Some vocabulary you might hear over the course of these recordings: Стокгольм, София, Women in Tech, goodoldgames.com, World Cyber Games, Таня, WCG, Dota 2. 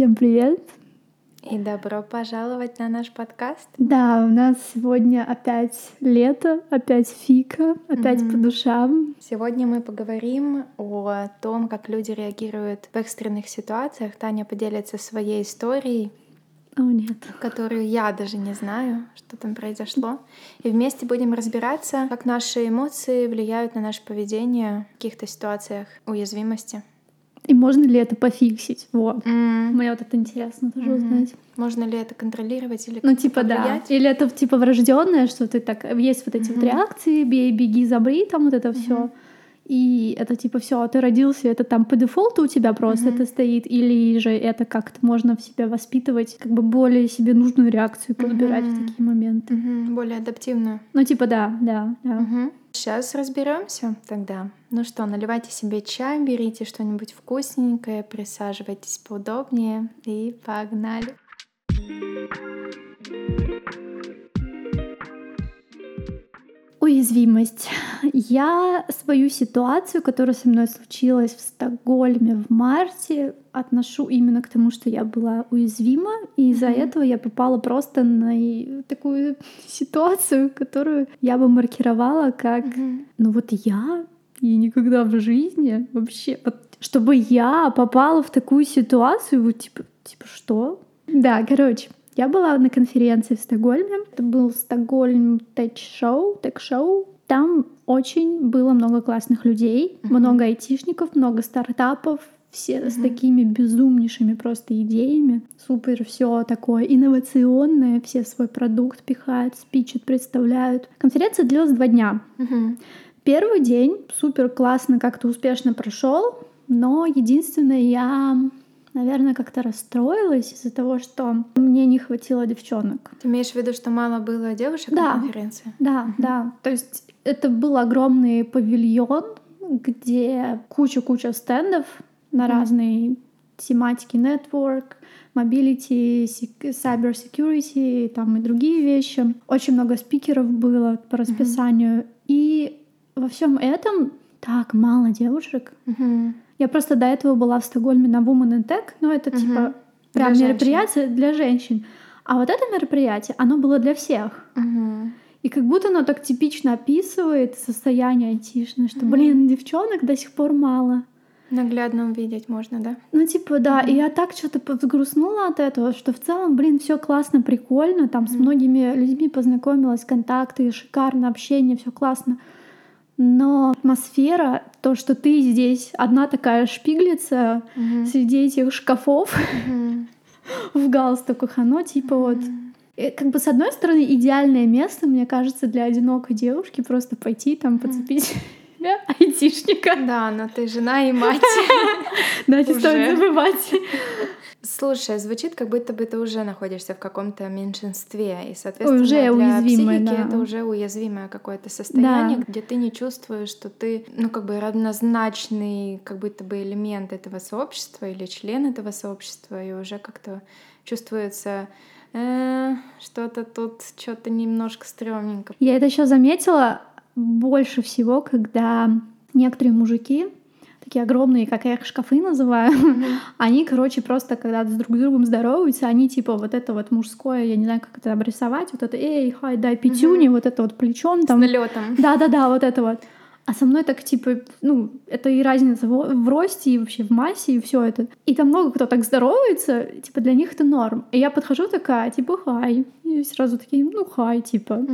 Всем привет! И добро пожаловать на наш подкаст. Да, у нас сегодня опять лето, опять фика, опять по душам. Сегодня мы поговорим о том, как люди реагируют в экстренных ситуациях. Таня поделится своей историей, которую я даже не знаю, что там произошло. И вместе будем разбираться, как наши эмоции влияют на наше поведение в каких-то ситуациях уязвимости. И можно ли это пофиксить? Вот. Мне вот это интересно тоже узнать. Можно ли это контролировать или как-то повлиять? Да. Или это типа врожденное, что ты так есть вот эти вот реакции, бей, беги, забри, там вот это все. И это типа все, ты родился, это там по дефолту у тебя просто это стоит, или же это как-то можно в себя воспитывать, как бы более себе нужную реакцию подбирать в такие моменты. Более адаптивную. Да. Сейчас разберемся тогда. Ну что, наливайте себе чай, берите что-нибудь вкусненькое, присаживайтесь поудобнее и погнали. Уязвимость. Я свою ситуацию, которая со мной случилась в Стокгольме в марте, отношу именно к тому, что я была уязвима, и из-за этого я попала просто на такую ситуацию, которую я бы маркировала как «ну вот я и никогда в жизни вообще». Вот, чтобы я попала в такую ситуацию, вот типа что? Да, короче. Я была на конференции в Стокгольме. Это был Stockholm Tech Show. Там очень было много классных людей, много айтишников, много стартапов, все с такими безумнейшими просто идеями. Супер, все такое инновационное, все свой продукт пихают, спичат, представляют. Конференция длилась 2 дня. Первый день супер классно, как-то успешно прошел, но единственное, я... наверное, как-то расстроилась из-за того, что мне не хватило девчонок. Ты имеешь в виду, что мало было девушек на конференции? Да. То есть это был огромный павильон, где куча-куча стендов на разные тематики: network, mobility, cyber security, там и другие вещи. Очень много спикеров было по расписанию. И во всем этом так мало девушек. Я просто до этого была в Стокгольме на Women in Tech, но это типа прям мероприятие для женщин. А вот это мероприятие, оно было для всех. И как будто оно так типично описывает состояние айтишное, что, блин, девчонок до сих пор мало. Наглядно увидеть можно, да? И я так что-то взгрустнула от этого, что в целом, блин, все классно, прикольно, там с многими людьми познакомилась, контакты, шикарно, общение, все классно. Но атмосфера, то, что ты здесь одна такая шпиглица среди этих шкафов в галстуках, оно типа вот... И, как бы, с одной стороны, идеальное место, мне кажется, для одинокой девушки просто пойти там подцепить айтишника. Да, но ты жена и мать. Да, не стоит забывать. Слушай, звучит, как будто бы ты уже находишься в каком-то меньшинстве, и, соответственно, для психики это уже уязвимое какое-то состояние, где ты не чувствуешь, что ты, равнозначный, как будто бы элемент этого сообщества или член этого сообщества, и уже как-то чувствуется... что-то тут, что-то немножко стрёмненько. Я это еще заметила больше всего, когда некоторые мужики... такие огромные, как я их шкафы называю, они, просто когда друг с другом здороваются, они типа вот это вот мужское, я не знаю, как это обрисовать, вот это «эй, хай, дай пятюни», вот это вот плечом там. С налетом. Да, вот это вот. А со мной так типа, это и разница в росте, и вообще в массе, и все это. И там много кто так здоровается, типа для них это норм. И я подхожу такая, типа «хай». И сразу такие «хай», типа.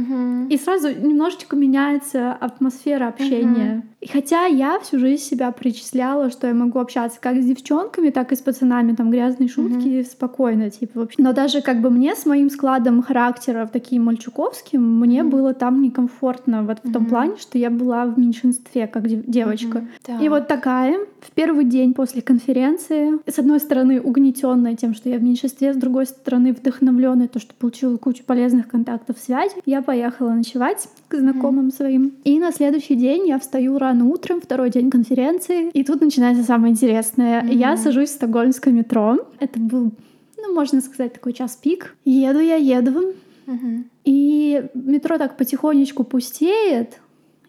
И сразу немножечко меняется атмосфера общения. И хотя я всю жизнь себя причисляла, что я могу общаться как с девчонками, так и с пацанами, там грязные шутки, спокойно, типа вообще. Но даже как бы мне с моим складом характера, таким мальчуковским, мне было там некомфортно, вот в том плане, что я была в меньшинстве, как девочка. И вот такая в первый день после конференции, с одной стороны, угнетенная тем, что я в меньшинстве, с другой стороны, вдохновленная то, что получила кучу полезных контактов, связей. Я поехала ночевать к знакомым своим. И на следующий день я встаю рано утром, второй день конференции. И тут начинается самое интересное. Я сажусь в стокгольмское метро. Это был, можно сказать, такой час пик. Еду. И метро так потихонечку пустеет.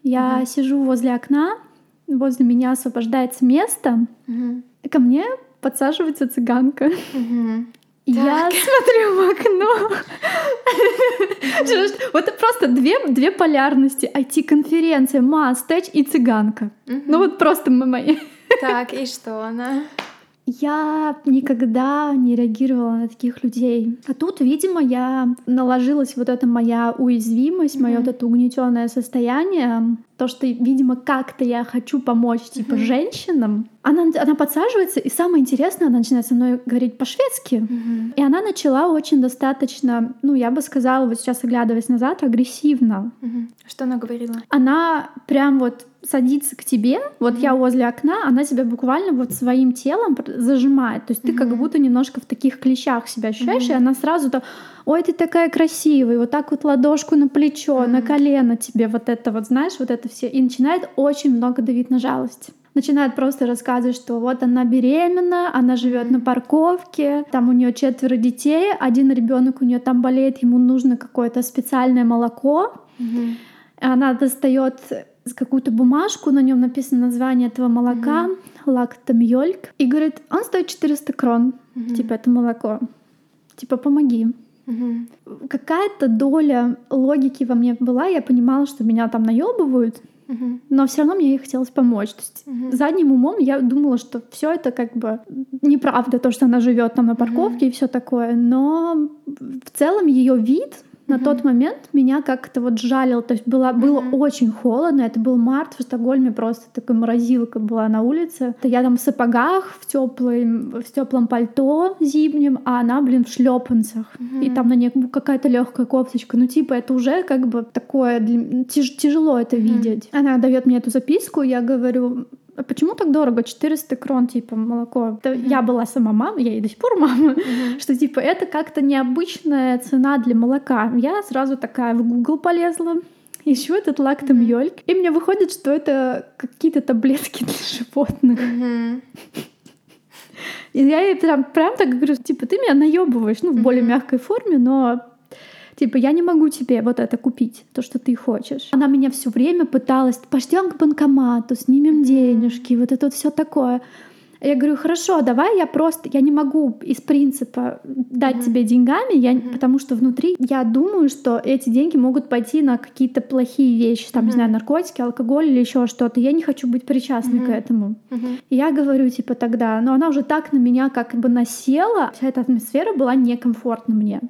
Я сижу возле окна, возле меня освобождается место. Ко мне подсаживается цыганка. Угу. Я смотрю в окно. Вот просто две полярности. IT-конференция, масс-тэч и цыганка. Ну вот просто мы мои. Так, и что она? Я никогда не реагировала на таких людей. А тут, видимо, я наложилась вот эта моя уязвимость, моё вот это угнетённое состояние, то, что, видимо, как-то я хочу помочь, типа, женщинам. Она подсаживается, и самое интересное, она начинает со мной говорить по-шведски. И она начала очень достаточно, ну, я бы сказала, вот сейчас, оглядываясь назад, агрессивно. Что она говорила? Она прям вот садится к тебе, вот я возле окна, она тебя буквально вот своим телом зажимает, то есть ты как будто немножко в таких клещах себя ощущаешь, и она сразу то, ой, ты такая красивая, вот так вот ладошку на плечо, на колено тебе вот это вот, знаешь, вот это все, и начинает очень много давить на жалость. Начинает просто рассказывать, что вот она беременна, она живет на парковке, там у нее 4 детей, 1 ребенок у нее там болеет, ему нужно какое-то специальное молоко, она достает какую-то бумажку, на нем написано название этого молока, Laktamjölk, и говорит, он стоит 400 крон, типа это молоко, типа помоги. Какая-то доля логики во мне была, я понимала, что меня там наёбывают, но все равно мне ей хотелось помочь. То есть задним умом я думала, что все это как бы неправда, то, что она живет там на парковке и все такое, но в целом ее вид на тот момент меня как-то вот жалил. То есть было очень холодно. Это был март в Стокгольме, просто такая морозилка была на улице. Я там в сапогах, в теплом пальто зимнем, а она, блин, в шлепанцах. И там на ней какая-то легкая кофточка. Ну, типа, это уже как бы такое тяжело это видеть. Она дает мне эту записку, я говорю: а почему так дорого? 400 крон, типа, молоко. Я была сама мама, я и до сих пор мама, что, типа, это как-то необычная цена для молока. Я сразу такая в Google полезла, ищу этот Laktamjölk, и мне выходит, что это какие-то таблетки для животных. И я ей прям так говорю, типа, ты меня наёбываешь, ну, в более мягкой форме, но... Типа, я не могу тебе вот это купить, то, что ты хочешь. Она меня все время пыталась, пойдем к банкомату, снимем денежки, вот это вот все такое. Я говорю, хорошо, давай я не могу из принципа дать тебе деньгами, потому что внутри я думаю, что эти деньги могут пойти на какие-то плохие вещи, там, не знаю, наркотики, алкоголь или еще что-то. Я не хочу быть причастной к этому. И я говорю, типа, тогда, но она уже так на меня как бы насела, вся эта атмосфера была некомфортна мне.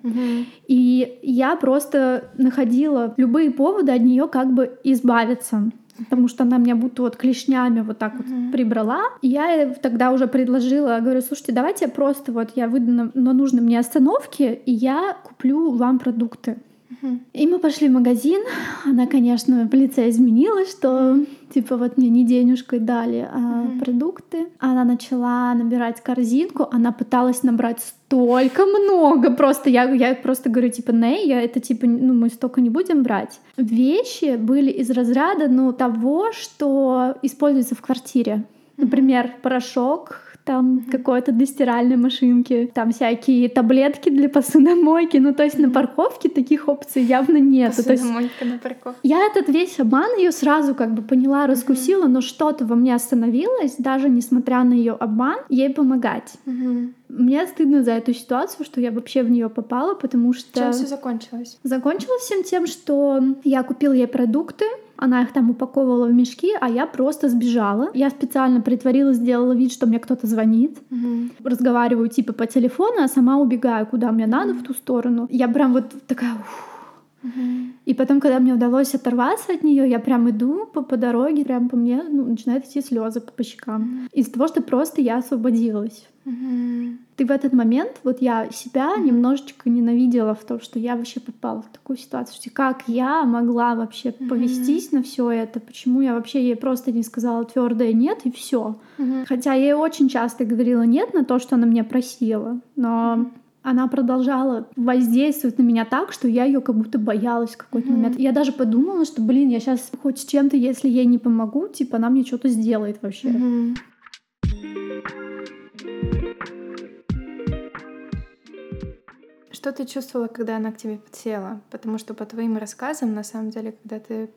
И я просто находила любые поводы от нее как бы избавиться. Потому что она меня будто вот клешнями вот так вот прибрала. И я тогда уже предложила, говорю, слушайте, давайте просто вот я выйду на нужной мне остановке, и я куплю вам продукты. И мы пошли в магазин. Она, конечно, в лице изменилась, что типа вот мне не денежкой дали, а продукты. Она начала набирать корзинку. Она пыталась набрать столько много. Просто я просто говорю, типа, я это типа, ну, мы столько не будем брать. Вещи были из разряда, ну, того, что используется в квартире. Например, порошок, там какое-то для стиральной машинки, там всякие таблетки для посудомойки. Ну, то есть на парковке таких опций явно нет. Посудомойка на парковке. Я этот весь обман ее сразу как бы поняла, раскусила, но что-то во мне остановилось, даже несмотря на ее обман, ей помогать. Мне стыдно за эту ситуацию, что я вообще в нее попала, потому что... Чем все закончилось? Закончилось всем тем, что я купила ей продукты, она их там упаковывала в мешки, а я просто сбежала. Я специально притворилась, сделала вид, что мне кто-то звонит. Разговариваю типа по телефону, а сама убегаю, куда мне надо, в ту сторону. Я прям вот такая... И потом, когда мне удалось оторваться от нее, я прям иду по дороге, прям по мне, ну, начинают идти слезы по щекам. Из-за того, что просто я освободилась. Ты в этот момент, вот я себя немножечко ненавидела в том, что я вообще попала в такую ситуацию, что как я могла вообще повестись на все это, почему я вообще ей просто не сказала твердое нет и все. Хотя я ей очень часто говорила нет на то, что она меня просила, но... Она продолжала воздействовать на меня так, что я ее как будто боялась в какой-то момент. Я даже подумала, что, блин, я сейчас хоть с чем-то, если ей не помогу, типа она мне что-то сделает вообще. Что ты чувствовала, когда она к тебе подсела? Потому что по твоим рассказам, на самом деле, когда ты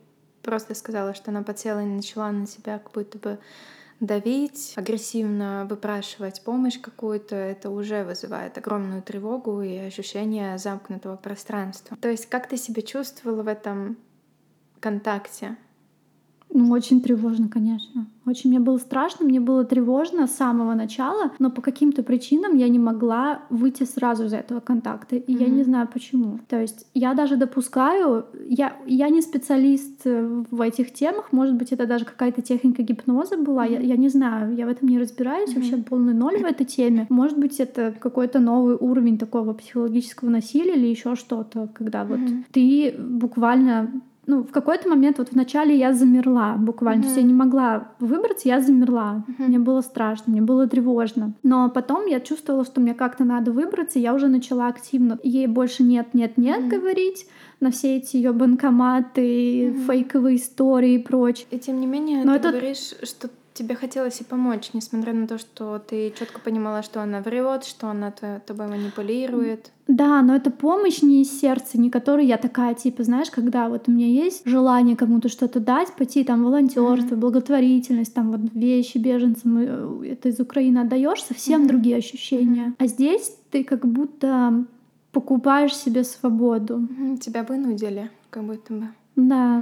просто сказала, что она подсела и начала на тебя как будто бы давить, агрессивно выпрашивать помощь какую-то, это уже вызывает огромную тревогу и ощущение замкнутого пространства. То есть как ты себя чувствовала в этом контакте? Ну, очень тревожно, конечно. Очень мне было страшно, мне было тревожно с самого начала, но по каким-то причинам я не могла выйти сразу из этого контакта, и я не знаю почему. То есть я даже допускаю, я не специалист в этих темах, может быть, это даже какая-то техника гипноза была, я не знаю, я в этом не разбираюсь, вообще полный ноль в этой теме. Может быть, это какой-то новый уровень такого психологического насилия или еще что-то, когда вот ты буквально... Ну, в какой-то момент, вот в начале я замерла буквально, то есть я не могла выбраться, я замерла, мне было страшно, мне было тревожно, но потом я чувствовала, что мне как-то надо выбраться, и я уже начала активно, ей больше нет говорить на все эти ее банкоматы, фейковые истории и прочее. И тем не менее, но ты говоришь, что тебе хотелось и помочь, несмотря на то, что ты четко понимала, что она врет, что она тобой манипулирует. Да, но это помощь не из сердца, не которой я такая, типа, знаешь, когда вот у меня есть желание кому-то что-то дать, пойти там волонтерство, благотворительность, там вот вещи беженцам, это из Украины отдаешь, совсем другие ощущения. А здесь ты как будто покупаешь себе свободу. Тебя вынудили, как будто бы. Да.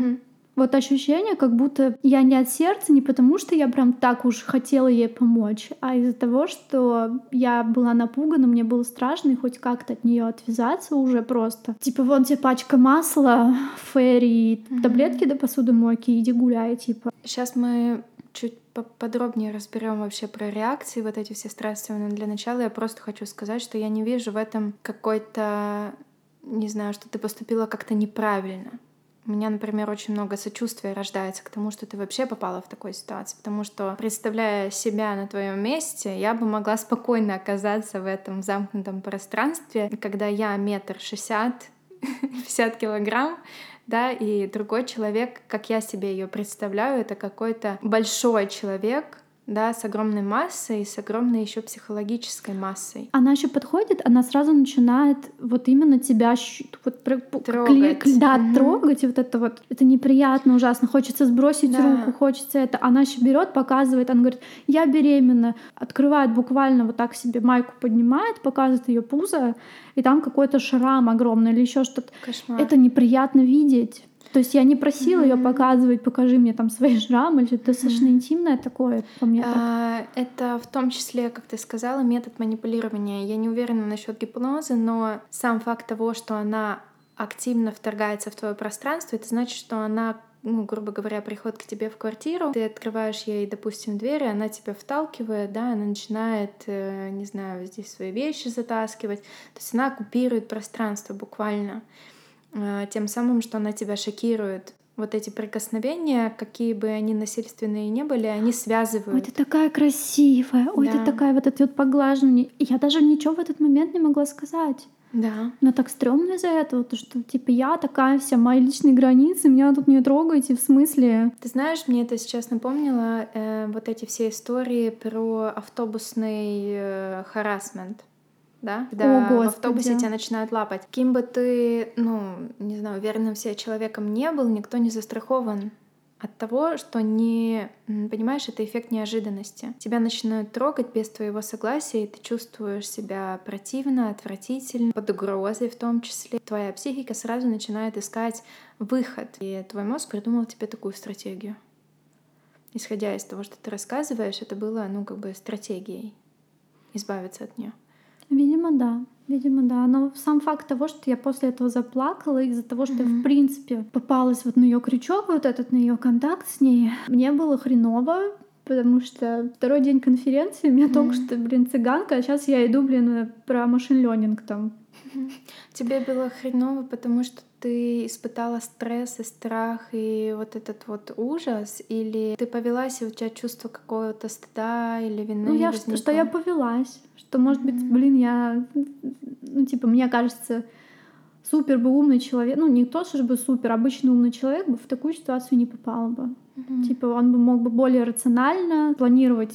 Вот ощущение, как будто я не от сердца, не потому что я прям так уж хотела ей помочь, а из-за того, что я была напугана, мне было страшно, и хоть как-то от нее отвязаться уже просто. Типа, вон тебе пачка масла, фейри, таблетки до посудомойки, иди гуляй, типа. Сейчас мы чуть подробнее разберем вообще про реакции, вот эти все стрессы, но для начала я просто хочу сказать, что я не вижу в этом какой-то, не знаю, что ты поступила как-то неправильно. У меня, например, очень много сочувствия рождается к тому, что ты вообще попала в такую ситуацию, потому что, представляя себя на твоем месте, я бы могла спокойно оказаться в этом замкнутом пространстве, когда я 1,60 м, 50 килограмм, да, и другой человек, как я себе ее представляю, это какой-то большой человек, да, с огромной массой, с огромной еще психологической массой. Она еще подходит, она сразу начинает вот именно тебя вот трогать. Трогать, и вот, это неприятно, ужасно, хочется сбросить руку, хочется это. Она еще берет, показывает, она говорит, я беременна, открывает буквально вот так себе майку, поднимает, показывает ее пузо, и там какой-то шрам огромный или еще что-то. Кошмар. Это неприятно видеть. То есть я не просила ее показывать, покажи мне там свои шрамы, или достаточно интимное такое по мне. Это в том числе, как ты сказала, метод манипулирования. Я не уверена насчет гипноза, но сам факт того, что она активно вторгается в твое пространство, это значит, что она, ну, грубо говоря, приходит к тебе в квартиру, ты открываешь ей, допустим, дверь, она тебя вталкивает, да, она начинает, не знаю, здесь свои вещи затаскивать. То есть она оккупирует пространство буквально, тем самым, что она тебя шокирует. Вот эти прикосновения, какие бы они насильственные ни были, они связывают. Ой, ты такая красивая, ой, ты такая вот эта вот поглаживание. Я даже ничего в этот момент не могла сказать. Да. Но так стрёмно из-за этого, то что типа я такая вся, мои личные границы, меня тут не трогайте, в смысле. Ты знаешь, мне это сейчас напомнило вот эти все истории про автобусный харассмент. Да? Когда в автобусе тебя начинают лапать. Кем бы ты, ну, не знаю, уверенным в себе человеком не был, никто не застрахован от того, что не... Понимаешь, это эффект неожиданности. Тебя начинают трогать без твоего согласия, и ты чувствуешь себя противно, отвратительно, под угрозой в том числе. Твоя психика сразу начинает искать выход. И твой мозг придумал тебе такую стратегию. Исходя из того, что ты рассказываешь, это было, ну, как бы стратегией избавиться от нее. Видимо, да. Но сам факт того, что я после этого заплакала из-за того, что я, в принципе, попалась вот на ее крючок, вот этот, на ее контакт с ней, мне было хреново, потому что второй день конференции, у меня только что, цыганка, а сейчас я иду, про машин-ленинг там. Тебе было хреново, потому что ты испытала стресс и страх и вот этот вот ужас, или ты повелась, и у тебя чувство какого-то стыда или вины? Ну, я что я повелась, что, может быть, я, мне кажется, супер бы умный человек, ну, не то, что бы супер, обычный умный человек бы в такую ситуацию не попал бы. Он бы мог бы более рационально планировать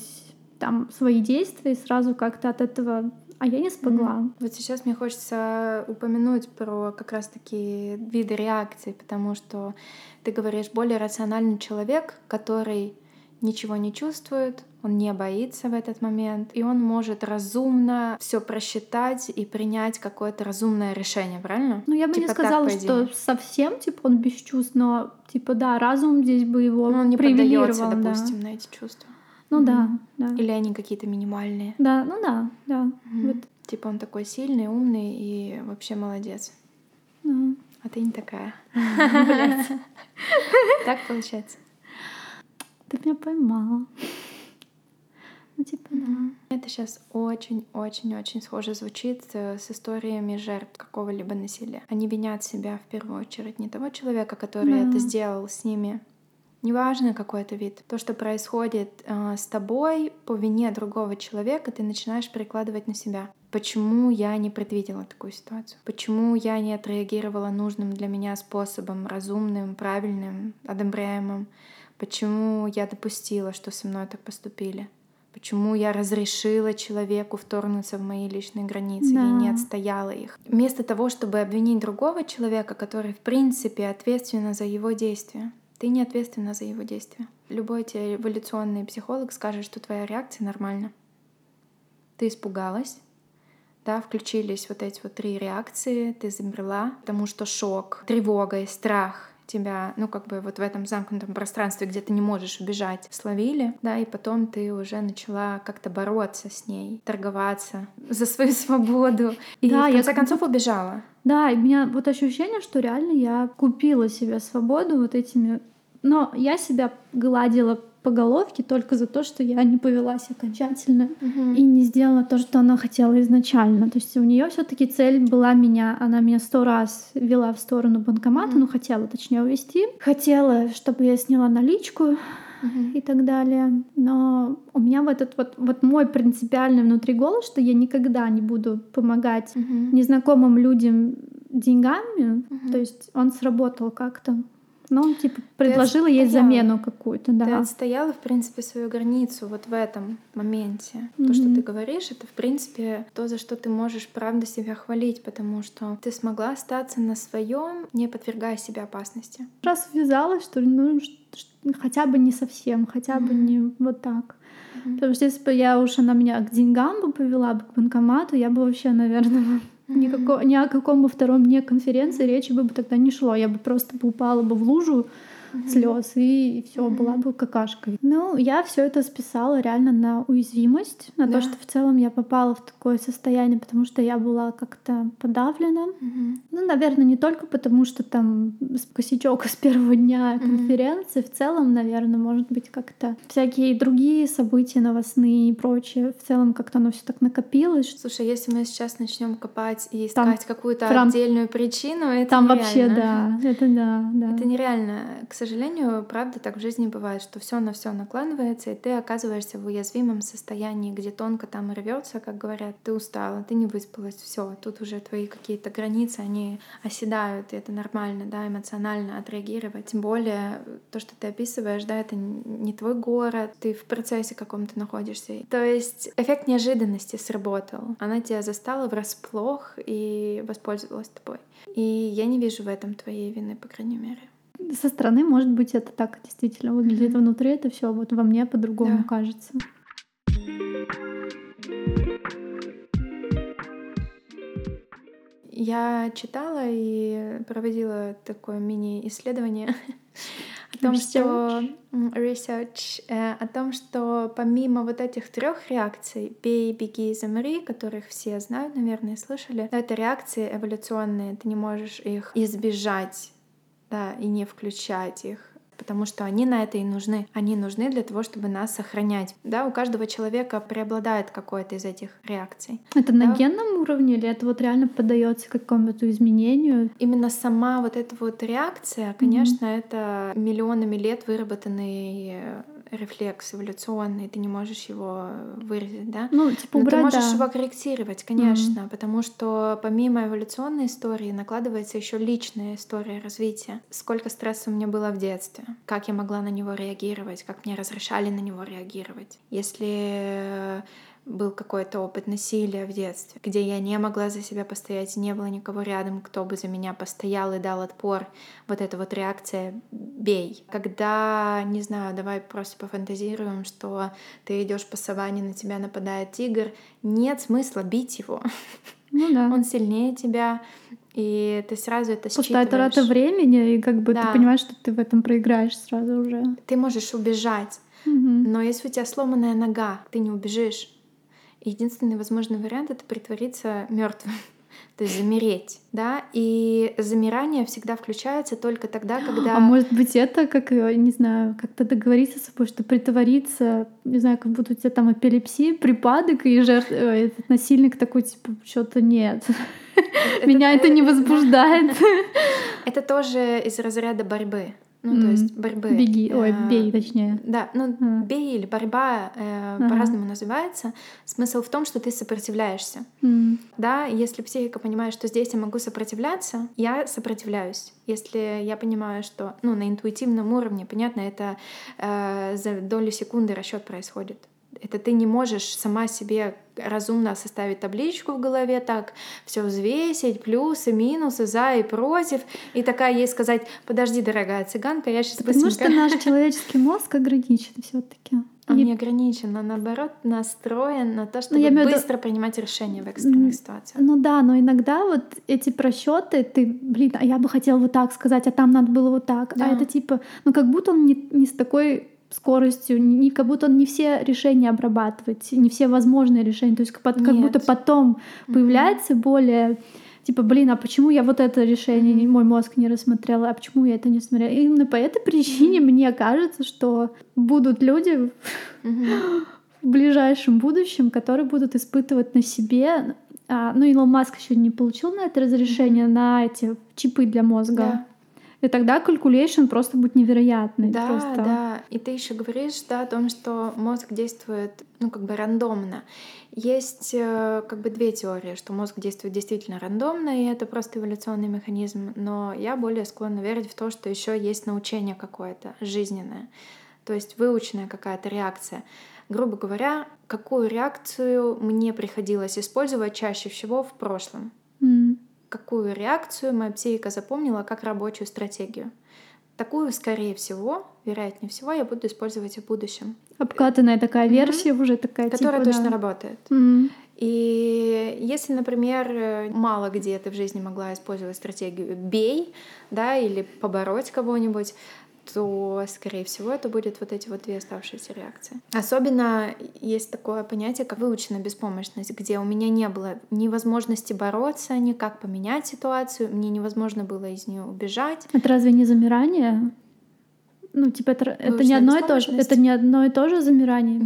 там свои действия и сразу как-то от этого... А я не смогла. Вот сейчас мне хочется упомянуть про как раз-таки виды реакций, потому что ты говоришь, более рациональный человек, который ничего не чувствует, он не боится в этот момент, и он может разумно все просчитать и принять какое-то разумное решение, правильно? Ну, я бы не сказала, что совсем, он без чувств, но, разум здесь бы его привилегировал. Он не поддаётся, допустим, на эти чувства. Ну да. Или они какие-то минимальные. Да. Вот. Он такой сильный, умный и вообще молодец. Да. А ты не такая. Блядь. Так получается. Ты меня поймала. Да. Это сейчас очень-очень-очень схоже звучит с историями жертв какого-либо насилия. Они винят себя в первую очередь, не того человека, который это сделал с ними. Неважно, какой это вид. То, что происходит с тобой по вине другого человека, ты начинаешь перекладывать на себя. Почему я не предвидела такую ситуацию? Почему я не отреагировала нужным для меня способом, разумным, правильным, одобряемым? Почему я допустила, что со мной так поступили? Почему я разрешила человеку вторгнуться в мои личные границы и не отстояла их? Вместо того, чтобы обвинить другого человека, который, в принципе, ответственен за его действия. Ты не ответственна за его действия. Любой тебе эволюционный психолог скажет, что твоя реакция нормальна. Ты испугалась, включились эти 3 реакции, ты замерла, потому что шок, тревога и страх тебя, в этом замкнутом пространстве, где ты не можешь убежать, словили, и потом ты уже начала как-то бороться с ней, торговаться за свою свободу. И в конце концов убежала. Да, и у меня ощущение, что реально я купила себе свободу этими... Но я себя гладила по головке только за то, что я не повелась окончательно и не сделала то, что она хотела изначально. То есть у нее все-таки цель была меня. Она меня 100 раз вела в сторону банкомата, хотела, точнее, увести. Хотела, чтобы я сняла наличку и так далее. Но у меня мой принципиальный внутри голос, что я никогда не буду помогать незнакомым людям деньгами. То есть он сработал как-то. Но он предложила ей замену какую-то, да. Ты отстояла, в принципе, свою границу в этом моменте. То, что ты говоришь, это, в принципе, то, за что ты можешь, правда, себя хвалить, потому что ты смогла остаться на своем, не подвергая себе опасности. Раз ввязалась, что ли, хотя бы не совсем, хотя бы не так. Потому что если бы она меня к деньгам бы повела, к банкомату, я бы вообще, наверное... Ни о каком бы втором дне конференции речи бы тогда не шло. Я бы просто упала в лужу слез и все, была бы какашкой. Я все это списала реально на уязвимость, на то, что в целом я попала в такое состояние, потому что я была как-то подавлена. Наверное, не только потому, что там косячок с первого дня конференции. В целом, наверное, может быть, как-то всякие другие события новостные и прочее. В целом, как-то оно все так накопилось. Слушай, если мы сейчас начнем копать и искать какую-то отдельную причину, это там нереально. Вообще, это Это нереально. К сожалению, правда, так в жизни бывает, что все на все накладывается, и ты оказываешься в уязвимом состоянии, где тонко там и рвется, как говорят, ты устала, ты не выспалась, все, тут уже твои какие-то границы, они оседают, и это нормально, эмоционально отреагировать. Тем более, то, что ты описываешь, это не твой город, ты в процессе каком-то находишься. То есть эффект неожиданности сработал, она тебя застала врасплох и воспользовалась тобой. И я не вижу в этом твоей вины, по крайней мере. Со стороны, может быть, это так действительно выглядит. Внутри это все во мне по-другому кажется. Я читала и проводила такое мини-исследование о том, что помимо этих 3 реакций, бей, беги, замри, которых все знают, наверное, слышали, это реакции эволюционные, ты не можешь их избежать. И не включать их, потому что они на это и нужны. Они нужны для того, чтобы нас сохранять. У каждого человека преобладает какой-то из этих реакций. Это на генном уровне или это реально поддается какому-то изменению? Именно сама эта реакция, конечно, это миллионами лет выработанный рефлекс эволюционный, ты не можешь его выразить, но ты можешь его корректировать, конечно, потому что помимо эволюционной истории накладывается еще личная история развития. Сколько стресса у меня было в детстве, как я могла на него реагировать, как мне разрешали на него реагировать. Если был какой-то опыт насилия в детстве, где я не могла за себя постоять, не было никого рядом, кто бы за меня постоял и дал отпор. Вот эта вот реакция «бей». Когда, не знаю, давай просто пофантазируем, что ты идешь по саванне, на тебя нападает тигр, нет смысла бить его. Ну да. Он сильнее тебя, и ты сразу это считываешь. Пустая трата времени, и как бы да. Ты понимаешь, что ты в этом проиграешь сразу уже. Ты можешь убежать, но если у тебя сломанная нога, ты не убежишь. Единственный возможный вариант — это притвориться мертвым, то есть замереть, да. И замирание всегда включается только тогда, когда. А может быть, это как, не знаю, как-то договориться с собой, что притвориться, не знаю, как будто у тебя там эпилепсия, припадок, и этот насильник такой, типа, что-то нет. Меня это не возбуждает. Это тоже из разряда борьбы. Ну, то есть борьбы. Бей, точнее. Да, бей или борьба по-разному называется. Смысл в том, что ты сопротивляешься. Да, если психика понимает, что здесь я могу сопротивляться, я сопротивляюсь. Если я понимаю, что, ну, на интуитивном уровне, понятно, это за долю секунды расчет происходит. Это ты не можешь сама себе разумно составить табличку в голове, так все взвесить, плюсы, минусы, за и против, и такая ей сказать: подожди, дорогая цыганка, я сейчас быстренько... Потому что наш человеческий мозг ограничен все-таки. Он не ограничен, он, наоборот, настроен на то, чтобы быстро принимать решения в экстренных ситуациях. Ну да, но иногда вот эти просчеты, ты, а я бы хотела вот так сказать, а там надо было вот так, да. А это типа, как будто он не с такой скоростью, как будто он не все решения обрабатывает, не все возможные решения. То есть как будто потом появляется более... Типа, а почему я вот это решение, мой мозг не рассмотрела, а почему я это не смотрела? И именно по этой причине мне кажется, что будут люди в ближайшем будущем, которые будут испытывать на себе... Илон Маск еще не получил на это разрешение, на эти чипы для мозга. Да. И тогда калькулейшн просто будет невероятный. Да, просто. Да. И ты еще говоришь, да, о том, что мозг действует, рандомно. Есть две теории, что мозг действует действительно рандомно, и это просто эволюционный механизм. Но я более склонна верить в то, что еще есть научение какое-то жизненное, то есть выученная какая-то реакция. Грубо говоря, какую реакцию мне приходилось использовать чаще всего в прошлом? Какую реакцию моя психика запомнила как рабочую стратегию. Такую, скорее всего, вероятнее всего, я буду использовать и в будущем. Обкатанная такая версия уже такая. Которая точно работает. И если, например, мало где ты в жизни могла использовать стратегию «бей», да, или «побороть кого-нибудь», то, скорее всего, это будут вот эти вот две оставшиеся реакции. Особенно есть такое понятие, как выученная беспомощность, где у меня не было ни возможности бороться, ни как поменять ситуацию, мне невозможно было из нее убежать. Это разве не замирание? Это не одно и то же. Это не одно и то же замирание.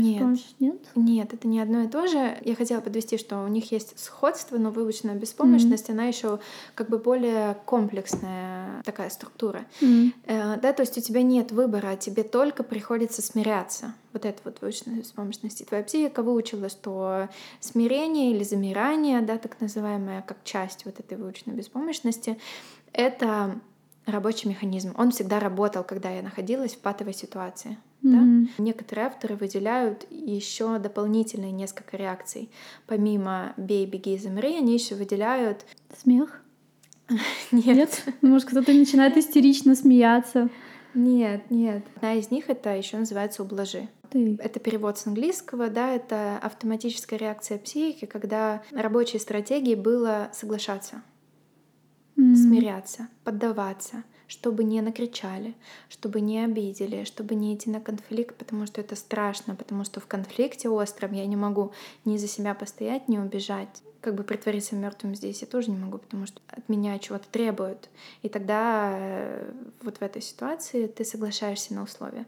Нет, это не одно и то же. Я хотела подвести, что у них есть сходство, но выученная беспомощность, она еще более комплексная такая структура. Да, то есть у тебя нет выбора, тебе только приходится смиряться. Вот это вот выученная беспомощность. И твоя психика выучила, что смирение или замирание, да, так называемое, как часть вот этой выученной беспомощности, это рабочий механизм. Он всегда работал, когда я находилась в патовой ситуации. Да? Некоторые авторы выделяют еще дополнительные несколько реакций. Помимо «бей, беги, замри», они еще выделяют... Смех? Нет. Может, кто-то начинает истерично смеяться. Нет. Одна из них — это еще называется «ублажи». Это перевод с английского, да, это автоматическая реакция психики, когда рабочей стратегией было соглашаться. Смиряться, поддаваться, чтобы не накричали, чтобы не обидели, чтобы не идти на конфликт, потому что это страшно, потому что в конфликте остром я не могу ни за себя постоять, ни убежать. Притвориться мертвым здесь я тоже не могу, потому что от меня чего-то требуют. И тогда вот в этой ситуации ты соглашаешься на условия.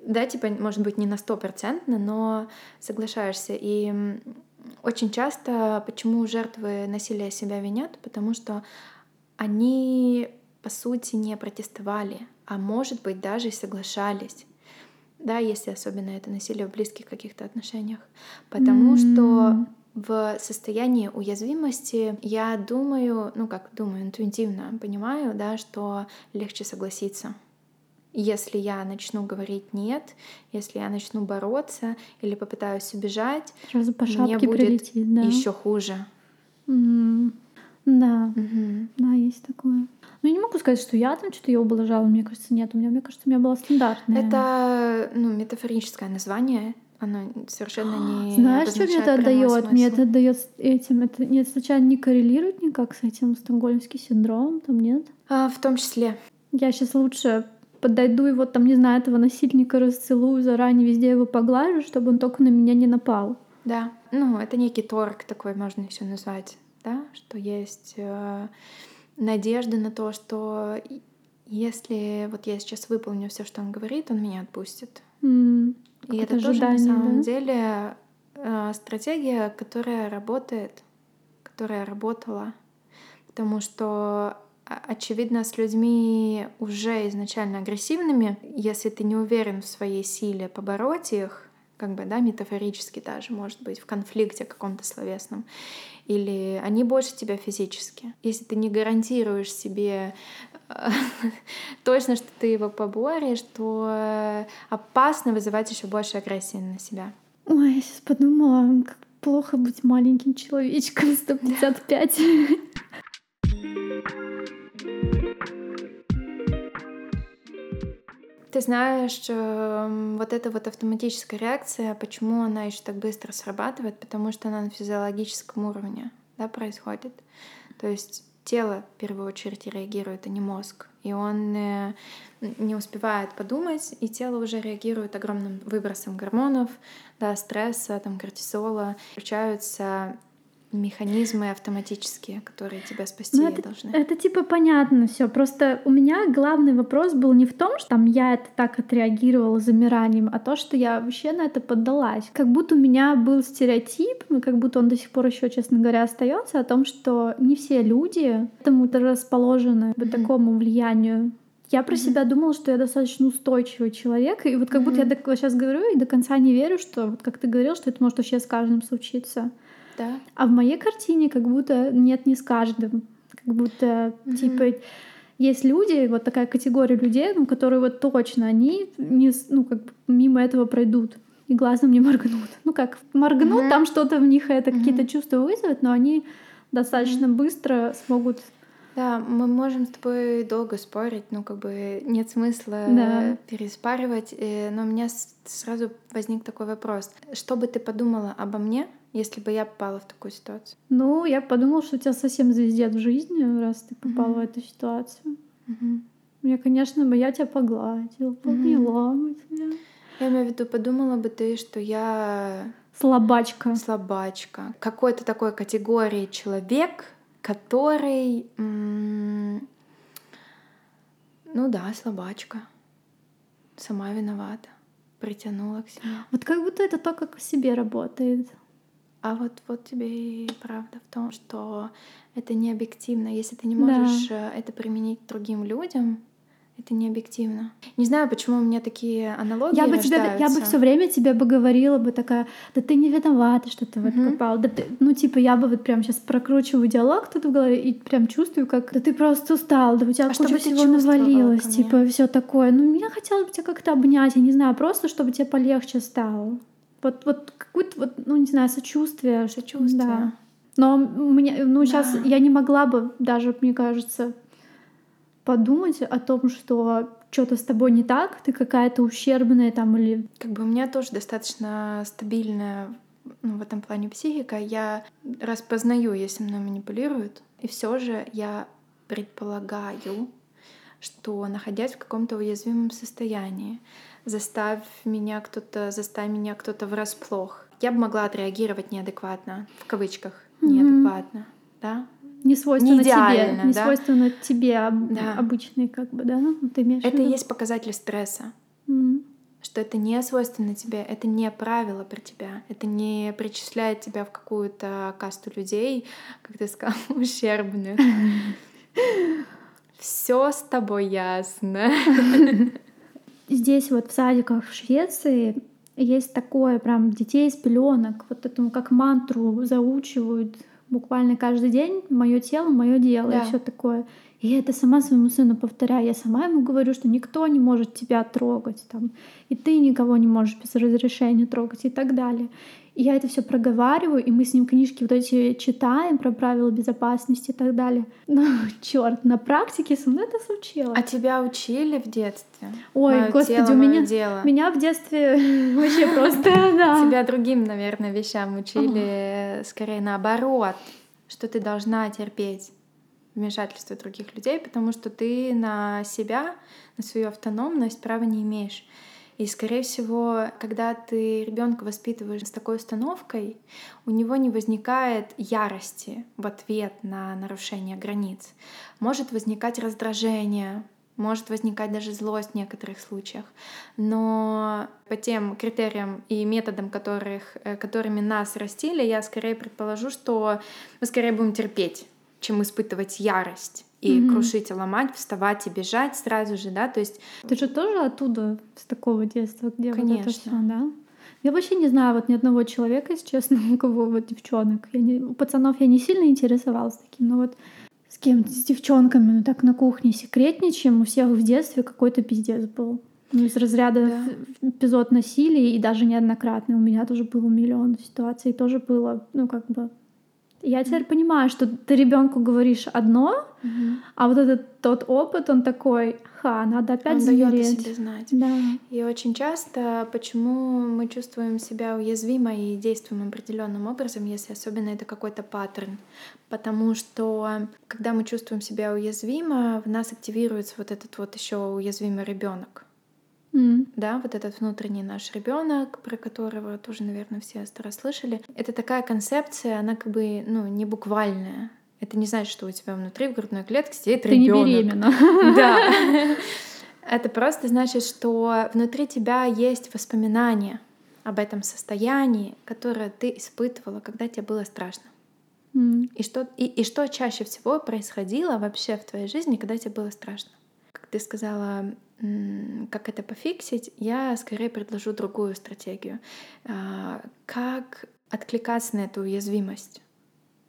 Да, может быть, не на 100%, но соглашаешься. И очень часто почему жертвы насилия себя винят? Потому что они, по сути, не протестовали, а, может быть, даже и соглашались, да, если особенно это насилие в близких каких-то отношениях. Потому что в состоянии уязвимости я думаю, интуитивно понимаю, да, что легче согласиться. Если я начну говорить «нет», если я начну бороться или попытаюсь убежать, сразу по шапке мне будет прилетит, да. Еще хуже. Да, да, есть такое. Ну, я не могу сказать, что я там что-то её облажала, мне кажется, нет. У меня была стандартная. Это, метафорическое название. Оно совершенно не знаешь, что мне это отдаёт? Мне это отдаёт этим. Это нет, случайно не коррелирует никак с этим стокгольмский синдром, там нет? В том числе. Я сейчас лучше подойду и вот там, не знаю, этого насильника расцелую, заранее везде его поглажу, чтобы он только на меня не напал. Да. Это некий торг такой, можно еще назвать, да? Что есть надежда на то, что если вот я сейчас выполню все, что он говорит, он меня отпустит. И это тоже ожидание, на самом деле стратегия, которая работала. Потому что, очевидно, с людьми уже изначально агрессивными, если ты не уверен в своей силе побороть их, метафорически даже, может быть, в конфликте каком-то словесном, или они больше тебя физически. Если ты не гарантируешь себе точно, что ты его поборешь, то опасно вызывать еще больше агрессии на себя. Ой, я сейчас подумала, как плохо быть маленьким человечком 155. Ты знаешь, вот эта вот автоматическая реакция, почему она еще так быстро срабатывает? Потому что она на физиологическом уровне, да, происходит. То есть тело в первую очередь реагирует, а не мозг. И он не успевает подумать, и тело уже реагирует огромным выбросом гормонов, да, стресса, там, кортизола. Включаются механизмы автоматические, которые тебя спасти должны. Это типа понятно все. Просто у меня главный вопрос был не в том, что там я это так отреагировала замиранием, а то, что я вообще на это поддалась. Как будто у меня был стереотип, как будто он до сих пор еще, честно говоря, остается, о том, что не все люди к этому-то расположены, к такому влиянию. Я про себя думала, что я достаточно устойчивый человек, и вот как будто я сейчас говорю и до конца не верю, что вот как ты говорил, что это может вообще с каждым случиться. Да. А в моей картине как будто нет, не с каждым. Как будто, типа, есть люди, вот такая категория людей, которые вот точно, они мимо этого пройдут и глазом не моргнут. Моргнут, там что-то в них это какие-то чувства вызовет, но они достаточно быстро смогут. Да, мы можем с тобой долго спорить, нет смысла переспаривать, но у меня сразу возник такой вопрос. Что бы ты подумала обо мне, если бы я попала в такую ситуацию? Я подумала, что у тебя совсем звездец в жизни, раз ты попала в эту ситуацию. Мне, конечно, бы я тебя погладила, помила бы тебя. Я имею в виду, подумала бы ты, что я... Слабачка. Какой-то такой категории человек, который... слабачка. Сама виновата. Притянула к себе. Вот как будто это то, как в себе работает. А вот тебе и правда в том, что это не объективно. Если ты не можешь это применить другим людям, это не объективно. Не знаю, почему у меня такие аналогии рождаются. Я бы все время тебе бы говорила бы такая, да ты не виновата, что ты вот попала. Да ты, я бы вот прям сейчас прокручиваю диалог тут в голове и прям чувствую, как да ты просто устал, да у тебя куча всего навалилось, типа все такое. Я хотела бы тебя как-то обнять, я не знаю, просто чтобы тебе полегче стало. Вот какое-то, сочувствие. Сочувствие. Да. Но мне, сейчас я не могла бы даже, мне кажется, подумать о том, что что-то с тобой не так, ты какая-то ущербная там или... У меня тоже достаточно стабильная в этом плане психика. Я распознаю, если мной манипулируют. И все же я предполагаю, что, находясь в каком-то уязвимом состоянии, заставь меня кто-то врасплох. Я бы могла отреагировать неадекватно, в кавычках, неадекватно, да? Не свойственно тебе, не свойственно тебе обычный, да? Ты имеешь в виду? Это и есть показатель стресса, что это не свойственно тебе, это не правило про тебя, это не причисляет тебя в какую-то касту людей, как ты сказала, ущербных. Все с тобой ясно. Здесь вот в садиках в Швеции есть такое, прям детей из пеленок, вот этому как мантру заучивают буквально каждый день: мое тело, мое дело, и все такое. И я это сама своему сыну повторяю. Я сама ему говорю, что никто не может тебя трогать, там, и ты никого не можешь без разрешения трогать и так далее. И я это все проговариваю, и мы с ним книжки вот эти читаем про правила безопасности и так далее. Но, черт, на практике со мной это случилось. А тебя учили в детстве? Ой, моё господи, тело, меня в детстве вообще просто... Тебя другим, наверное, вещам учили, скорее наоборот, что ты должна терпеть вмешательство других людей, потому что ты на себя, на свою автономность права не имеешь. И, скорее всего, когда ты ребенка воспитываешь с такой установкой, у него не возникает ярости в ответ на нарушение границ. Может возникать раздражение, может возникать даже злость в некоторых случаях. Но по тем критериям и методам, которыми нас растили, я скорее предположу, что мы скорее будем терпеть, чем испытывать ярость и крушить и ломать, вставать и бежать сразу же, да, то есть... Ты же тоже оттуда, с такого детства, где вот это всё, да? Я вообще не знаю вот ни одного человека, если честно, у кого вот девчонок. У пацанов я не сильно интересовалась таким, но вот с кем-то, с девчонками, ну так на кухне секретничаем, у всех в детстве какой-то пиздец был. Ну, из разряда эпизод насилия, и даже неоднократный. У меня тоже было миллион ситуаций, тоже было, ну как бы... Я теперь понимаю, что ты ребенку говоришь одно, а вот этот тот опыт, он такой, надо опять звереть. Он даёт о себе знать. Да. И очень часто, почему мы чувствуем себя уязвимо и действуем определенным образом, если особенно это какой-то паттерн. Потому что, когда мы чувствуем себя уязвимо, в нас активируется вот этот вот еще уязвимый ребенок. Да, вот этот внутренний наш ребенок, про которого тоже, наверное, все расслышали. Это такая концепция, она как бы, ну, не буквальная. Это не значит, что у тебя внутри в грудной клетке сидит ребенок. Ты не беременна. Да. Это просто значит, что внутри тебя есть воспоминания об этом состоянии, которое ты испытывала, когда тебе было страшно. И что чаще всего происходило вообще в твоей жизни, когда тебе было страшно. Как ты сказала, как это пофиксить, я скорее предложу другую стратегию. Как откликаться на эту уязвимость?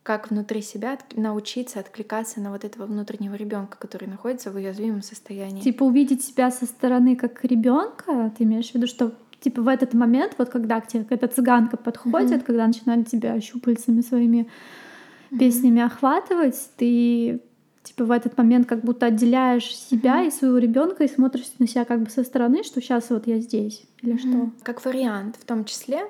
Как внутри себя научиться откликаться на вот этого внутреннего ребенка, который находится в уязвимом состоянии? Типа увидеть себя со стороны как ребенка, ты имеешь в виду, что типа в этот момент, вот когда к тебе эта цыганка подходит, когда начинает тебя щупальцами своими песнями охватывать, ты... Типа в этот момент как будто отделяешь себя и своего ребенка и смотришь на себя как бы со стороны, что сейчас вот я здесь или что. Как вариант в том числе,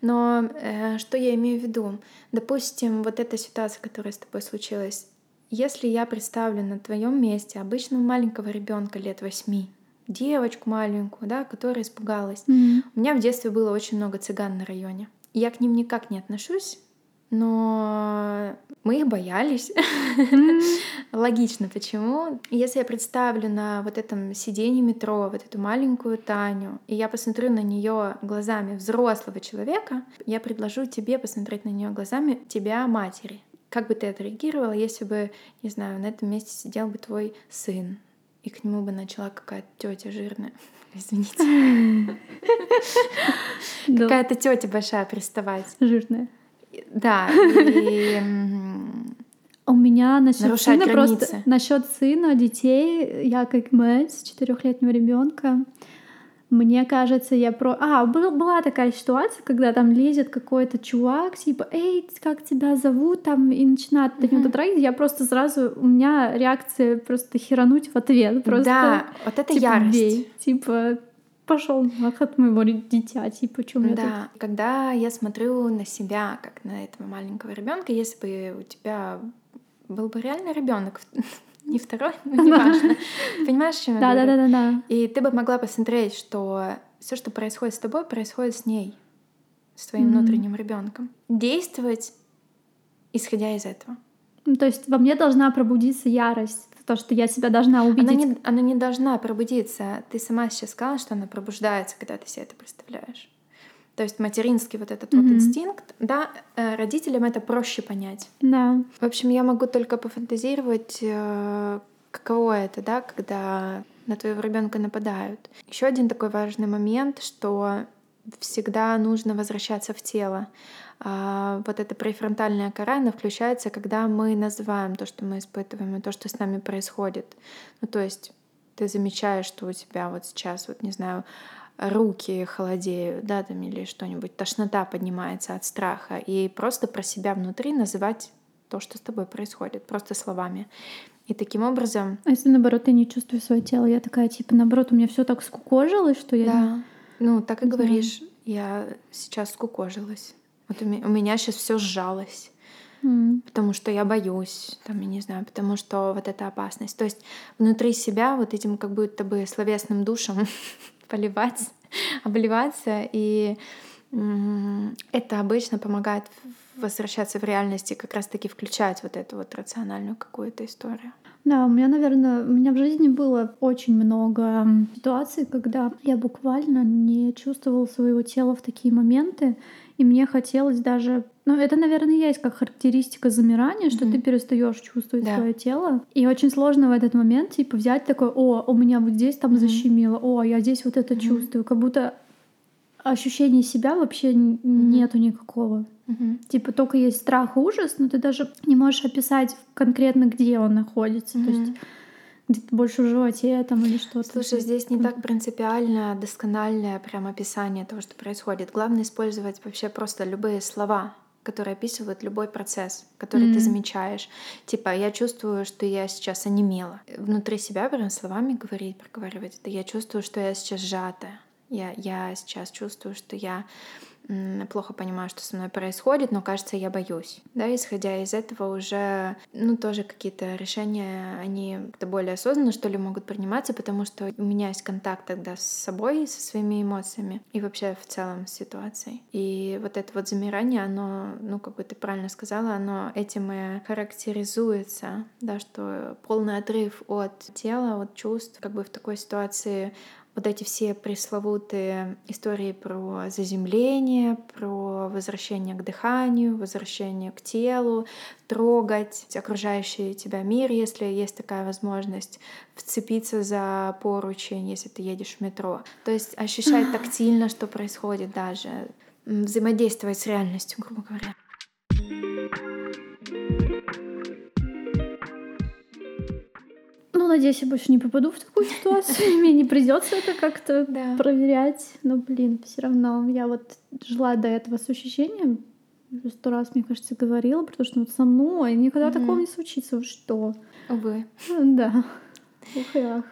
но что я имею в виду? Допустим, вот эта ситуация, которая с тобой случилась, если я представлю на твоем месте обычного маленького ребенка лет 8, девочку маленькую, да, которая испугалась. У меня в детстве было очень много цыган на районе. Я к ним никак не отношусь, но мы их боялись. Логично, почему? Если я представлю на вот этом сиденье метро вот эту маленькую Таню, и я посмотрю на нее глазами взрослого человека, я предложу тебе посмотреть на нее глазами тебя, матери. Как бы ты отреагировала, если бы, не знаю, на этом месте сидел бы твой сын, и к нему бы начала какая-то тетя жирная. Извините. Какая-то тетя большая приставать. Жирная. Да, и у меня насчет сына границы. Просто насчет сына, детей, я как мать с 4-летнего ребенка, мне кажется, была такая ситуация, когда там лезет какой-то чувак, типа, эй, как тебя зовут, там, и начинает до него дотрагивать, я просто сразу, у меня реакция просто херануть в ответ, просто, да, вот это типа, ярость, бей, типа, пошел нах от моего дитя, типа, что мне тут? Когда я смотрю на себя, как на этого маленького ребенка, если бы у тебя был бы реально ребенок, не второй, ну не важно, понимаешь, чем я говорю? Да. И ты бы могла посмотреть, что все, что происходит с тобой, происходит с ней, с твоим внутренним ребенком. Действовать, исходя из этого. То есть во мне должна пробудиться ярость, то, что я себя должна увидеть. Она не должна пробудиться. Ты сама сейчас сказала, что она пробуждается, когда ты себе это представляешь. То есть материнский вот этот вот инстинкт, да, родителям это проще понять. Да. В общем, я могу только пофантазировать, каково это, да, когда на твоего ребенка нападают. Еще один такой важный момент, что всегда нужно возвращаться в тело. Вот эта префронтальная кора, она включается, когда мы называем то, что мы испытываем, и то, что с нами происходит. Ну, то есть ты замечаешь, что у тебя вот сейчас, вот не знаю, руки холодеют, да, там, или что-нибудь, тошнота поднимается от страха, и просто про себя внутри называть то, что с тобой происходит, просто словами. И таким образом... А если, наоборот, ты не чувствуешь свое тело? Я такая, типа, наоборот, у меня все так скукожилось, что я... Да, ну, так и говоришь, я сейчас скукожилась. Вот у меня сейчас все сжалось, потому что я боюсь, там, я не знаю, потому что вот эта опасность. То есть внутри себя вот этим как будто бы словесным душем поливаться, обливаться, и это обычно помогает возвращаться в реальность и как раз-таки включать вот эту вот рациональную какую-то историю. Да, у меня в жизни было очень много ситуаций, когда я буквально не чувствовала своего тела в такие моменты, и мне хотелось даже... Ну, это, наверное, есть как характеристика замирания, что ты перестаешь чувствовать свое тело. И очень сложно в этот момент типа взять такое: «О, у меня вот здесь там защемило, о, я здесь вот это чувствую». Как будто ощущения себя вообще нету никакого. Типа только есть страх, ужас, но ты даже не можешь описать конкретно, где он находится. То есть где-то больше в животе там или что-то. Слушай, здесь не так принципиально доскональное прям описание того, что происходит. Главное использовать вообще просто любые слова, которые описывают любой процесс, который ты замечаешь. Типа, я чувствую, что я сейчас онемела. Внутри себя прям словами говорить, проговаривать. Это я чувствую, что я сейчас сжатая. Я сейчас чувствую, что я плохо понимаю, что со мной происходит, но, кажется, я боюсь. Да, исходя из этого уже, ну, тоже какие-то решения, они как-то более осознанно, что ли, могут приниматься, потому что у меня есть контакт тогда с собой, со своими эмоциями и вообще в целом с ситуацией. И вот это вот замирание, оно, ну, как бы ты правильно сказала, оно этим и характеризуется, да, что полный отрыв от тела, от чувств, как бы в такой ситуации... Вот эти все пресловутые истории про заземление, про возвращение к дыханию, возвращение к телу, трогать окружающий тебя мир, если есть такая возможность, вцепиться за поручень, если ты едешь в метро. То есть ощущать тактильно, что происходит даже, взаимодействовать с реальностью, грубо говоря. Надеюсь, я больше не попаду в такую ситуацию, мне не придется это как-то проверять. Но, блин, все равно я вот жила до этого с ощущением, уже 100 раз, мне кажется, говорила, потому что вот со мной никогда такого не случится. Вы что? Увы. Да. Ух и ах.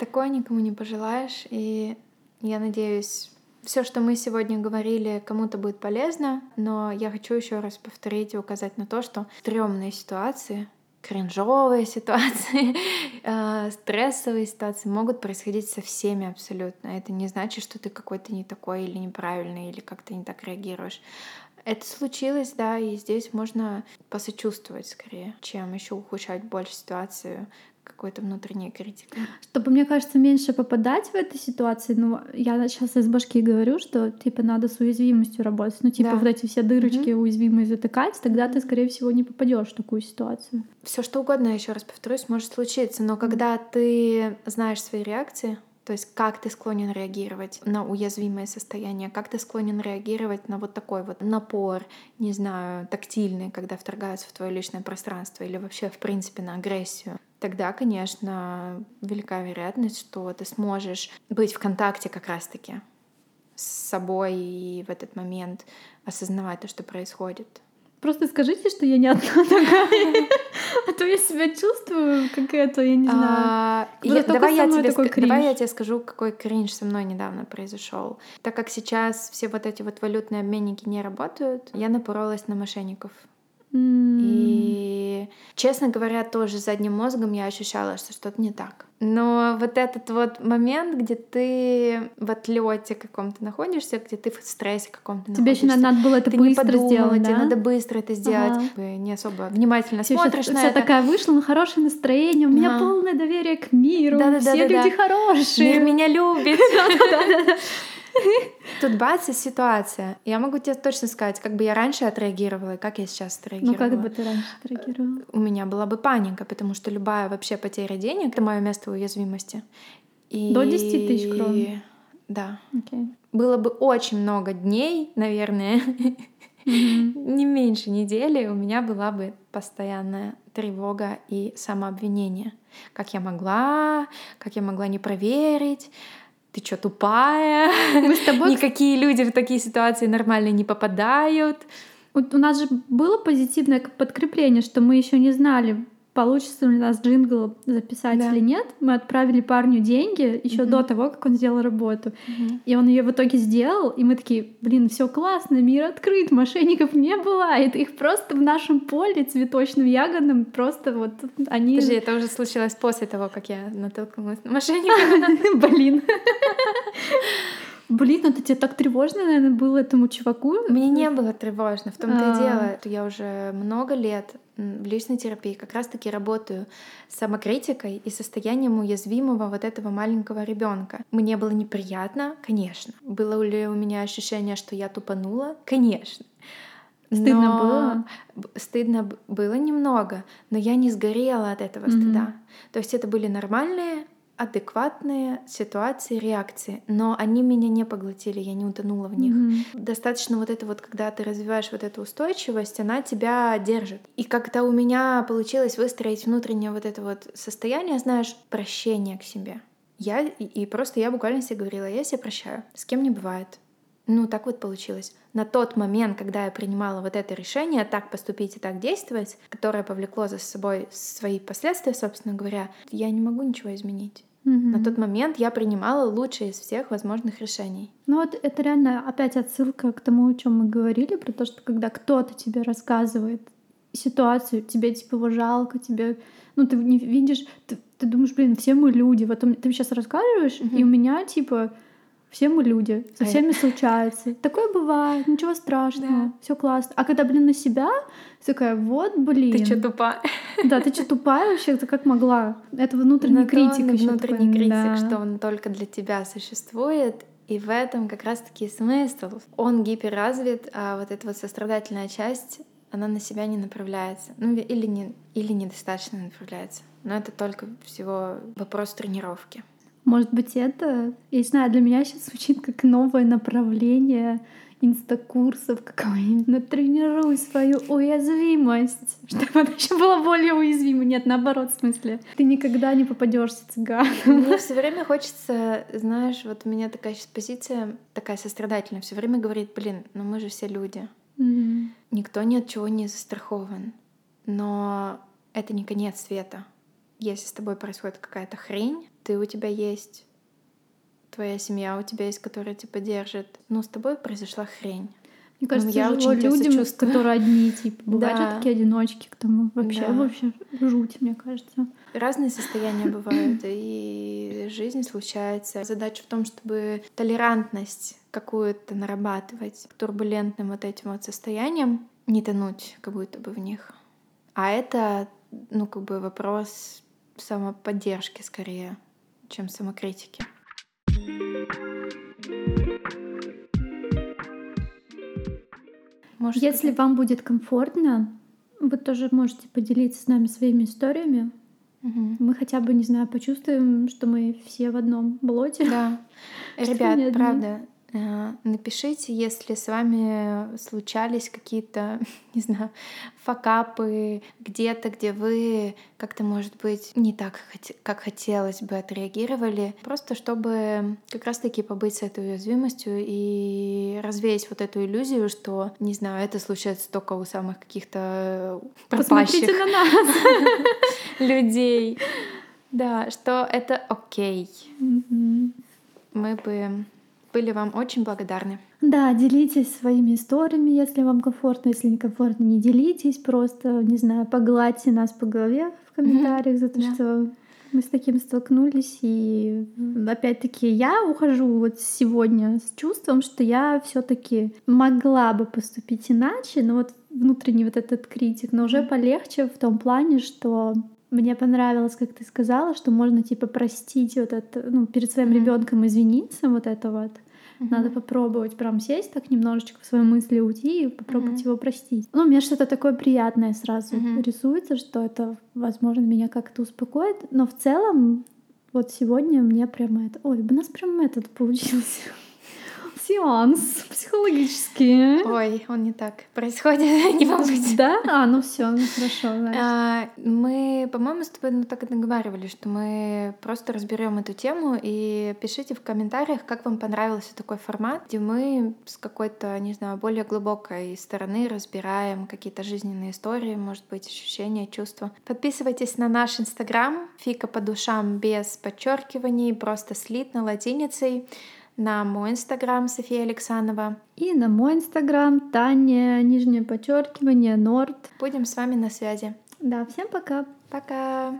Такое никому не пожелаешь, и я надеюсь... Все, что мы сегодня говорили, кому-то будет полезно, но я хочу еще раз повторить и указать на то, что стрёмные ситуации... кринжовые ситуации, стрессовые ситуации могут происходить со всеми абсолютно. Это не значит, что ты какой-то не такой или неправильный, или как-то не так реагируешь. Это случилось, да, и здесь можно посочувствовать скорее, чем еще ухудшать больше ситуацию какой-то внутренней критикой. Чтобы, мне кажется, меньше попадать в эту ситуацию, ну, я сейчас из башки говорю, что, типа, надо с уязвимостью работать. Ну, типа, вот эти все дырочки уязвимые затыкать, тогда ты, скорее всего, не попадешь в такую ситуацию. Все что угодно, еще раз повторюсь, может случиться, но когда ты знаешь свои реакции, то есть как ты склонен реагировать на уязвимое состояние, как ты склонен реагировать на вот такой вот напор, не знаю, тактильный, когда вторгаются в твое личное пространство или вообще, в принципе, на агрессию, тогда, конечно, велика вероятность, что ты сможешь быть в контакте как раз-таки с собой и в этот момент осознавать то, что происходит. Просто скажите, что я не одна такая, а то я себя чувствую какая-то, я не знаю. Давай я тебе скажу, какой кринж со мной недавно произошел. Так как сейчас все вот эти вот валютные обменники не работают, я напоролась на мошенников. И, честно говоря, тоже задним мозгом я ощущала, что что-то не так. Но вот этот вот момент, где ты в отлете каком-то находишься, где ты в стрессе каком-то находишься. Тебе еще надо было это быстро сделать, да? Тебе надо быстро это сделать. Ты не особо внимательно смотришь на это. Вся такая вышла на хорошее настроение, у меня полное доверие к миру, все люди хорошие. Мир меня любит. Тут бац, и ситуация. Я могу тебе точно сказать, как бы я раньше отреагировала и как я сейчас отреагировала. Ну как бы ты раньше отреагировала? У меня была бы паника, потому что любая вообще потеря денег — это мое место уязвимости. До 10 тысяч крон. Да. Okay. Было бы очень много дней, наверное, не меньше недели у меня была бы постоянная тревога и самообвинение. Как я могла не проверить, ты что, тупая? Никакие люди в такие ситуации нормально не попадают. У нас же было позитивное подкрепление, что мы еще не знали, получится ли у нас джингл записать или нет. Мы отправили парню деньги еще до того, как он сделал работу. И он ее в итоге сделал, и мы такие, блин, все классно, мир открыт, мошенников не бывает. Их просто в нашем поле цветочным, ягодным просто вот они... Подожди, это уже случилось после того, как я натолкнулась на мошенников. Блин. Блин, ну это тебе так тревожно, наверное, было этому чуваку? Мне не было тревожно, в том-то и дело. Я уже много лет в личной терапии как раз-таки работаю с самокритикой и состоянием уязвимого вот этого маленького ребенка. Мне было неприятно, конечно. Было ли у меня ощущение, что я тупанула? Конечно. Стыдно было? Стыдно было немного, но я не сгорела от этого стыда. То есть это были нормальные, адекватные ситуации, реакции, но они меня не поглотили, я не утонула в них. Достаточно вот это вот, когда ты развиваешь вот эту устойчивость, она тебя держит. И как-то у меня получилось выстроить внутреннее вот это вот состояние, знаешь, прощение к себе. Я буквально себе говорила, я себя прощаю, с кем не бывает. Ну, так вот получилось. На тот момент, когда я принимала вот это решение так поступить и так действовать, которое повлекло за собой свои последствия, собственно говоря, я не могу ничего изменить. На тот момент я принимала лучшее из всех возможных решений. Ну вот это реально опять отсылка к тому, о чем мы говорили, про то, что когда кто-то тебе рассказывает ситуацию, тебе типа его жалко, тебе... Ну ты не видишь, ты думаешь, блин, все мы люди. Вот ты сейчас рассказываешь, и у меня типа... Все мы люди, со всеми случается. Такое бывает, ничего страшного, все классно. А когда, блин, на себя, такая, вот, блин. Ты что, тупая? Да, ты что, тупая вообще? Ты как могла? Это внутренний критик ещё. Внутренний критик, что он только для тебя существует. И в этом как раз-таки смысл. Он гиперразвит, а вот эта вот сострадательная часть, она на себя не направляется. Ну, или недостаточно направляется. Но это только всего вопрос тренировки. Может быть, это, я не знаю, для меня сейчас звучит как новое направление инстакурсов какого-нибудь. Но тренируй свою уязвимость, чтобы она еще была более уязвима. Нет, наоборот, в смысле. Ты никогда не попадешься цыганом. Мне все время хочется, знаешь, вот у меня такая сейчас позиция, такая сострадательная, все время говорит, блин, ну мы же все люди. Никто ни от чего не застрахован. Но это не конец света. Если с тобой происходит какая-то хрень, ты у тебя есть, твоя семья у тебя есть, которая тебя поддержит. Но с тобой произошла хрень. Мне кажется, тяжело людям, которые одни, типа, бывают же такие одиночки к тому. Вообще жуть, мне кажется. Разные состояния бывают, и жизнь случается. Задача в том, чтобы толерантность какую-то нарабатывать к турбулентным вот этим вот состояниям, не тонуть как будто бы в них. А это... Ну, как бы вопрос самоподдержки скорее, чем самокритики. Может, если вам будет комфортно, вы тоже можете поделиться с нами своими историями. Мы хотя бы, не знаю, почувствуем, что мы все в одном болоте. Да. Ребят, правда, напишите, если с вами случались какие-то, не знаю, факапы где-то, где вы как-то, может быть, не так, как хотелось бы, отреагировали. Просто чтобы как раз-таки побыть с этой уязвимостью и развеять вот эту иллюзию, что, не знаю, это случается только у самых каких-то пропащих людей. Да, что это окей. Мы бы... были вам очень благодарны. Да, делитесь своими историями, если вам комфортно. Если некомфортно, не делитесь. Просто, не знаю, погладьте нас по голове в комментариях за то, что мы с таким столкнулись. И опять-таки я ухожу вот сегодня с чувством, что я все-таки могла бы поступить иначе, но вот внутренний вот этот критик, но уже полегче в том плане, что... Мне понравилось, как ты сказала, что можно типа простить вот это, ну, перед своим ребенком извиниться, вот это вот. Надо попробовать прям сесть так немножечко в свои мысли уйти и попробовать его простить. Ну, у меня что-то такое приятное сразу рисуется, что это, возможно, меня как-то успокоит. Но в целом Вот сегодня мне прямо это... Ой, у нас прям метод получился. Сеанс психологический. Ой, он не так происходит, не волнуйтесь. Да? Ну все, ну хорошо, значит. Мы, по-моему, с тобой так и договаривались, что мы просто разберем эту тему, и пишите в комментариях, как вам понравился такой формат, где мы с какой-то, не знаю, более глубокой стороны разбираем какие-то жизненные истории, может быть, ощущения, чувства. Подписывайтесь на наш Инстаграм fikapodusham без подчеркиваний, просто слитно латиницей. На мой Инстаграм София Александрова. И на мой Инстаграм Таня, _ Норд. Будем с вами на связи. Да, всем пока. Пока.